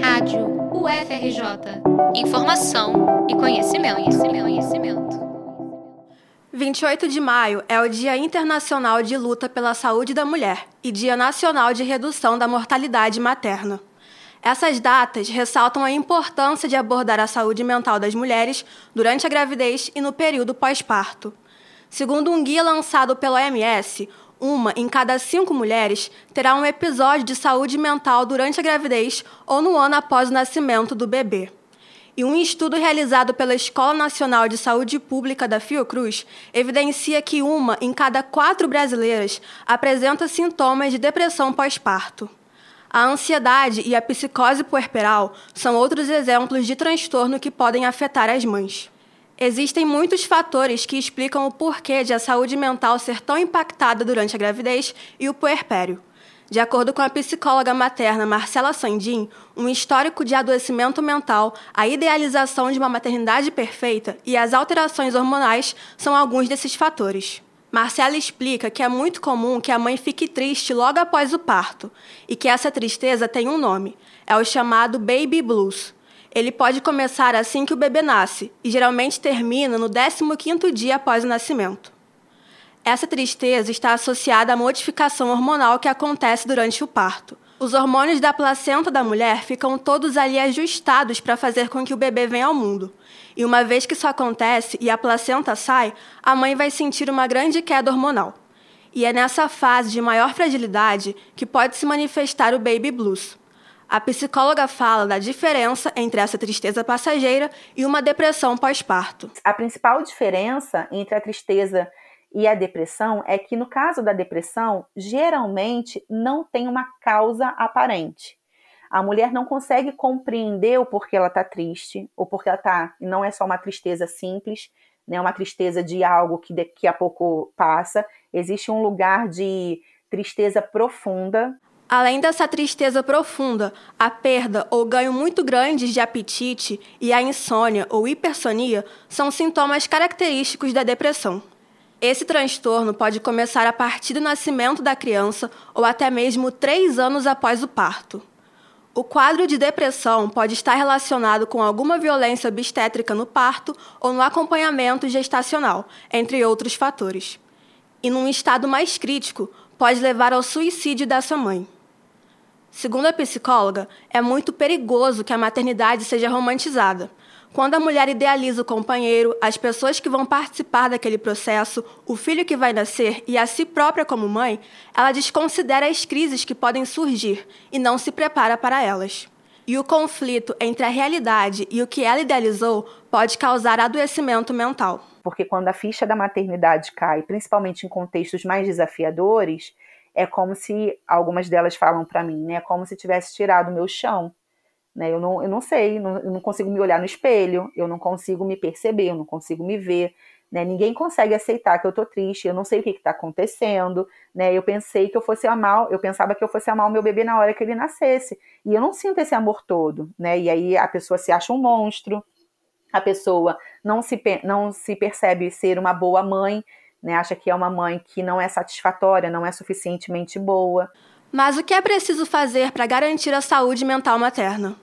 Rádio UFRJ. Informação e conhecimento. 28 de maio é o Dia Internacional de Luta pela Saúde da Mulher e Dia Nacional de Redução da Mortalidade Materna. Essas datas ressaltam a importância de abordar a saúde mental das mulheres durante a gravidez e no período pós-parto. Segundo um guia lançado pela OMS, uma em cada 5 mulheres terá um episódio de saúde mental durante a gravidez ou no ano após o nascimento do bebê. E um estudo realizado pela Escola Nacional de Saúde Pública da Fiocruz evidencia que uma em cada 4 brasileiras apresenta sintomas de depressão pós-parto. A ansiedade e a psicose puerperal são outros exemplos de transtorno que podem afetar as mães. Existem muitos fatores que explicam o porquê de a saúde mental ser tão impactada durante a gravidez e o puerpério. De acordo com a psicóloga materna Marcela Sandim, um histórico de adoecimento mental, a idealização de uma maternidade perfeita e as alterações hormonais são alguns desses fatores. Marcela explica que é muito comum que a mãe fique triste logo após o parto e que essa tristeza tem um nome, é o chamado baby blues. Ele pode começar assim que o bebê nasce e geralmente termina no 15º dia após o nascimento. Essa tristeza está associada à modificação hormonal que acontece durante o parto. Os hormônios da placenta da mulher ficam todos ali ajustados para fazer com que o bebê venha ao mundo. E uma vez que isso acontece e a placenta sai, a mãe vai sentir uma grande queda hormonal. E é nessa fase de maior fragilidade que pode se manifestar o baby blues. A psicóloga fala da diferença entre essa tristeza passageira e uma depressão pós-parto. A principal diferença entre a tristeza e a depressão é que, no caso da depressão, geralmente não tem uma causa aparente. A mulher não consegue compreender o porquê ela está triste, ou porque ela está... Não é só uma tristeza simples, né? Uma tristeza de algo que daqui a pouco passa. Existe um lugar de tristeza profunda. Além dessa tristeza profunda, a perda ou ganho muito grandes de apetite e a insônia ou hipersonia são sintomas característicos da depressão. Esse transtorno pode começar a partir do nascimento da criança ou até mesmo 3 anos após o parto. O quadro de depressão pode estar relacionado com alguma violência obstétrica no parto ou no acompanhamento gestacional, entre outros fatores. E num estado mais crítico, pode levar ao suicídio dessa mãe. Segundo a psicóloga, é muito perigoso que a maternidade seja romantizada. Quando a mulher idealiza o companheiro, as pessoas que vão participar daquele processo, o filho que vai nascer e a si própria como mãe, ela desconsidera as crises que podem surgir e não se prepara para elas. E o conflito entre a realidade e o que ela idealizou pode causar adoecimento mental. Porque quando a ficha da maternidade cai, principalmente em contextos mais desafiadores, é como se, algumas delas falam para mim, né? É como se tivesse tirado o meu chão. Né? Eu não consigo me olhar no espelho, eu não consigo me perceber, eu não consigo me ver. Né? Ninguém consegue aceitar que eu tô triste, eu não sei o que está acontecendo. Né? Eu pensava que eu fosse amar o meu bebê na hora que ele nascesse. E eu não sinto esse amor todo. Né? E aí a pessoa se acha um monstro. A pessoa não se percebe ser uma boa mãe, né? Acha que é uma mãe que não é satisfatória, não é suficientemente boa. Mas o que é preciso fazer para garantir a saúde mental materna?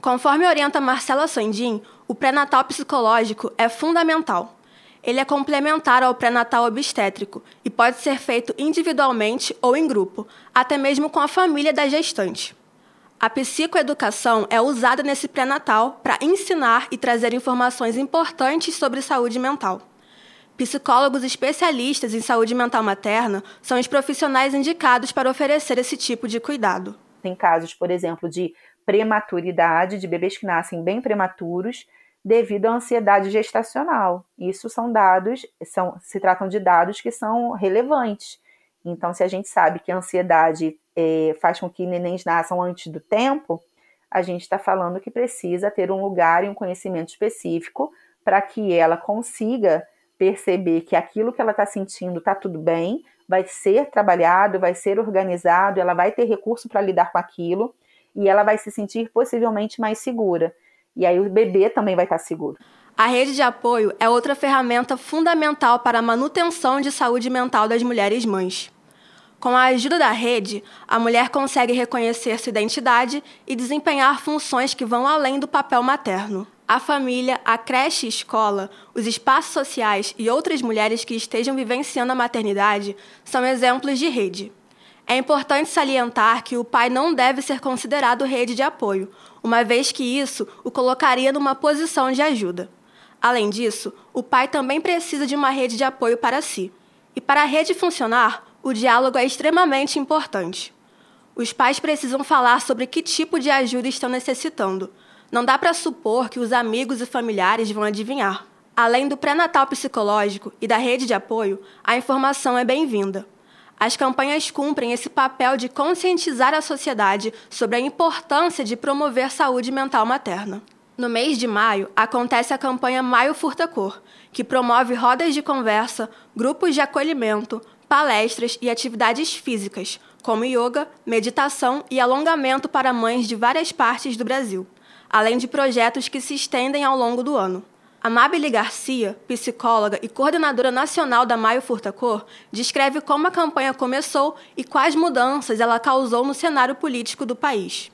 Conforme orienta Marcela Sandim, o pré-natal psicológico é fundamental. Ele é complementar ao pré-natal obstétrico e pode ser feito individualmente ou em grupo, até mesmo com a família da gestante. A psicoeducação é usada nesse pré-natal para ensinar e trazer informações importantes sobre saúde mental. Psicólogos especialistas em saúde mental materna são os profissionais indicados para oferecer esse tipo de cuidado. Tem casos, por exemplo, de prematuridade, de bebês que nascem bem prematuros devido à ansiedade gestacional. Isso são dados, se tratam de dados que são relevantes. Então, se a gente sabe que a ansiedade faz com que nenéns nasçam antes do tempo, a gente está falando que precisa ter um lugar e um conhecimento específico para que ela consiga perceber que aquilo que ela está sentindo está tudo bem, vai ser trabalhado, vai ser organizado, ela vai ter recurso para lidar com aquilo e ela vai se sentir possivelmente mais segura. E aí o bebê também vai estar seguro. A rede de apoio é outra ferramenta fundamental para a manutenção de saúde mental das mulheres mães. Com a ajuda da rede, a mulher consegue reconhecer sua identidade e desempenhar funções que vão além do papel materno. A família, a creche e escola, os espaços sociais e outras mulheres que estejam vivenciando a maternidade são exemplos de rede. É importante salientar que o pai não deve ser considerado rede de apoio, uma vez que isso o colocaria numa posição de ajuda. Além disso, o pai também precisa de uma rede de apoio para si. E para a rede funcionar, o diálogo é extremamente importante. Os pais precisam falar sobre que tipo de ajuda estão necessitando. Não dá para supor que os amigos e familiares vão adivinhar. Além do pré-natal psicológico e da rede de apoio, a informação é bem-vinda. As campanhas cumprem esse papel de conscientizar a sociedade sobre a importância de promover saúde mental materna. No mês de maio, acontece a campanha Maio Furta-cor, que promove rodas de conversa, grupos de acolhimento, palestras e atividades físicas, como yoga, meditação e alongamento para mães de várias partes do Brasil, além de projetos que se estendem ao longo do ano. Amabille Garcia, psicóloga e coordenadora nacional da Maio Furta-cor, descreve como a campanha começou e quais mudanças ela causou no cenário político do país.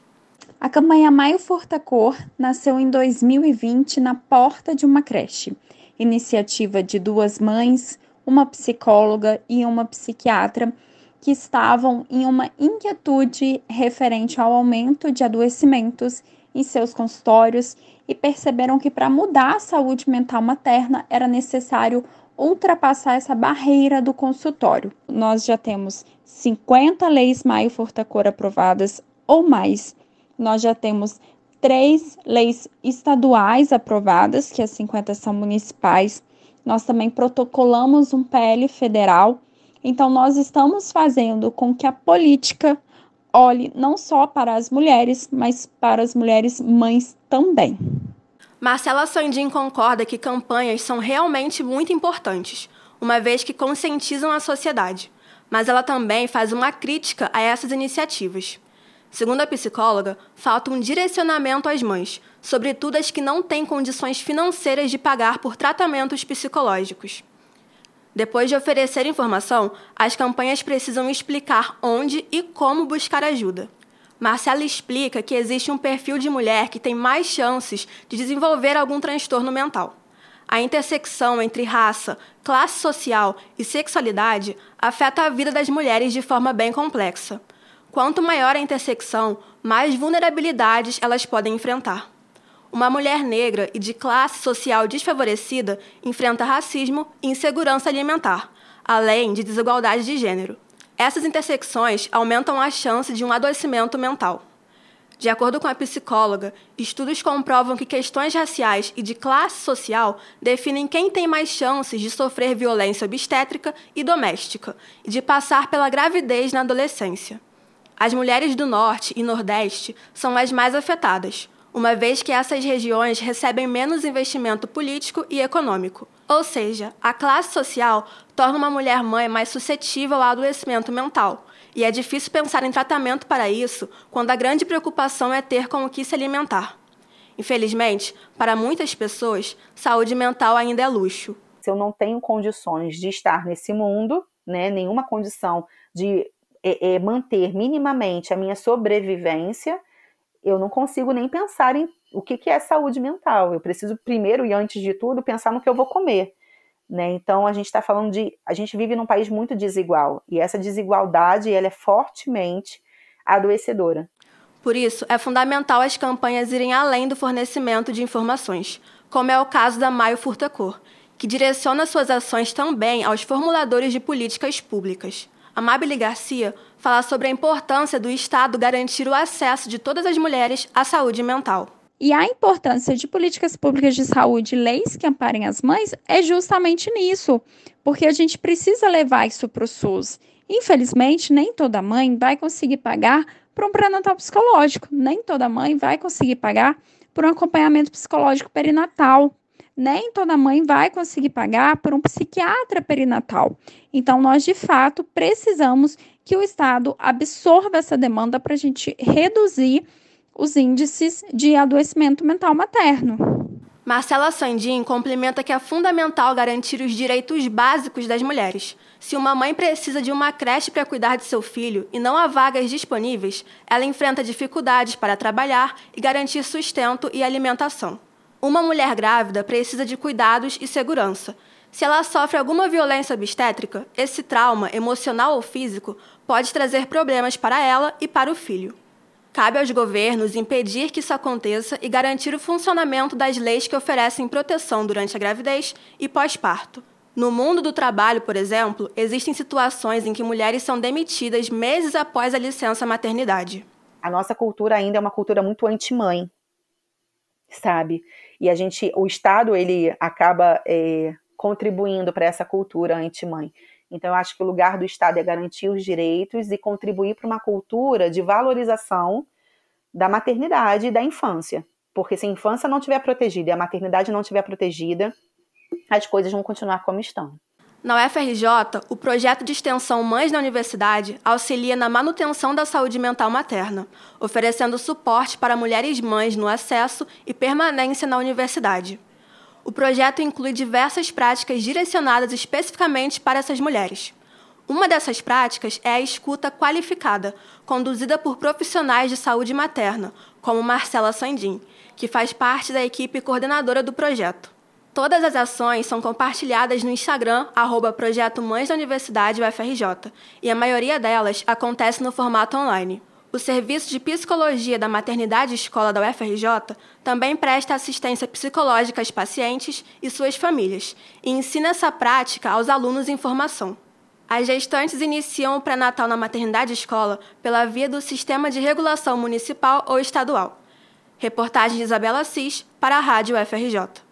A campanha Maio Furta-cor nasceu em 2020 na porta de uma creche, iniciativa de duas mães, uma psicóloga e uma psiquiatra, que estavam em uma inquietude referente ao aumento de adoecimentos em seus consultórios e perceberam que para mudar a saúde mental materna era necessário ultrapassar essa barreira do consultório. Nós já temos 50 leis Maio Furta-cor aprovadas ou mais. Nós já temos 3 leis estaduais aprovadas, que as 50 são municipais. Nós também protocolamos um PL federal. Então, nós estamos fazendo com que a política olhe não só para as mulheres, mas para as mulheres mães também. Marcela Sandim concorda que campanhas são realmente muito importantes, uma vez que conscientizam a sociedade, mas ela também faz uma crítica a essas iniciativas. Segundo a psicóloga, falta um direcionamento às mães, sobretudo as que não têm condições financeiras de pagar por tratamentos psicológicos. Depois de oferecer informação, as campanhas precisam explicar onde e como buscar ajuda. Marcela explica que existe um perfil de mulher que tem mais chances de desenvolver algum transtorno mental. A intersecção entre raça, classe social e sexualidade afeta a vida das mulheres de forma bem complexa. Quanto maior a intersecção, mais vulnerabilidades elas podem enfrentar. Uma mulher negra e de classe social desfavorecida enfrenta racismo e insegurança alimentar, além de desigualdade de gênero. Essas intersecções aumentam a chance de um adoecimento mental. De acordo com a psicóloga, estudos comprovam que questões raciais e de classe social definem quem tem mais chances de sofrer violência obstétrica e doméstica e de passar pela gravidez na adolescência. As mulheres do Norte e Nordeste são as mais afetadas, uma vez que essas regiões recebem menos investimento político e econômico. Ou seja, a classe social torna uma mulher mãe mais suscetível ao adoecimento mental, e é difícil pensar em tratamento para isso quando a grande preocupação é ter com o que se alimentar. Infelizmente, para muitas pessoas, saúde mental ainda é luxo. Se eu não tenho condições de estar nesse mundo, nenhuma condição de manter minimamente a minha sobrevivência, eu não consigo nem pensar em o que é saúde mental. Eu preciso primeiro e antes de tudo pensar no que eu vou comer, Então a gente está falando de, a gente vive num país muito desigual e essa desigualdade ela é fortemente adoecedora. Por isso é fundamental as campanhas irem além do fornecimento de informações, como é o caso da Maio Furta-cor, que direciona suas ações também aos formuladores de políticas públicas. Amabille Garcia fala sobre a importância do Estado garantir o acesso de todas as mulheres à saúde mental. E a importância de políticas públicas de saúde e leis que amparem as mães é justamente nisso, porque a gente precisa levar isso para o SUS. Infelizmente, nem toda mãe vai conseguir pagar por um pré-natal psicológico, nem toda mãe vai conseguir pagar por um acompanhamento psicológico perinatal. Nem toda mãe vai conseguir pagar por um psiquiatra perinatal. Então, nós, de fato, precisamos que o Estado absorva essa demanda para a gente reduzir os índices de adoecimento mental materno. Marcela Sandim complementa que é fundamental garantir os direitos básicos das mulheres. Se uma mãe precisa de uma creche para cuidar de seu filho e não há vagas disponíveis, ela enfrenta dificuldades para trabalhar e garantir sustento e alimentação. Uma mulher grávida precisa de cuidados e segurança. Se ela sofre alguma violência obstétrica, esse trauma, emocional ou físico, pode trazer problemas para ela e para o filho. Cabe aos governos impedir que isso aconteça e garantir o funcionamento das leis que oferecem proteção durante a gravidez e pós-parto. No mundo do trabalho, por exemplo, existem situações em que mulheres são demitidas meses após a licença maternidade. A nossa cultura ainda é uma cultura muito anti-mãe, sabe? E o Estado, ele acaba contribuindo para essa cultura anti-mãe. Então, eu acho que o lugar do Estado é garantir os direitos e contribuir para uma cultura de valorização da maternidade e da infância. Porque se a infância não estiver protegida e a maternidade não estiver protegida, as coisas vão continuar como estão. Na UFRJ, o projeto de extensão Mães na Universidade auxilia na manutenção da saúde mental materna, oferecendo suporte para mulheres mães no acesso e permanência na universidade. O projeto inclui diversas práticas direcionadas especificamente para essas mulheres. Uma dessas práticas é a escuta qualificada, conduzida por profissionais de saúde materna, como Marcela Sandim, que faz parte da equipe coordenadora do projeto. Todas as ações são compartilhadas no Instagram, @projeto Mães da Universidade UFRJ, e a maioria delas acontece no formato online. O Serviço de Psicologia da Maternidade Escola da UFRJ também presta assistência psicológica às pacientes e suas famílias e ensina essa prática aos alunos em formação. As gestantes iniciam o pré-natal na maternidade escola pela via do Sistema de Regulação Municipal ou Estadual. Reportagem de Isabela Assis para a Rádio UFRJ.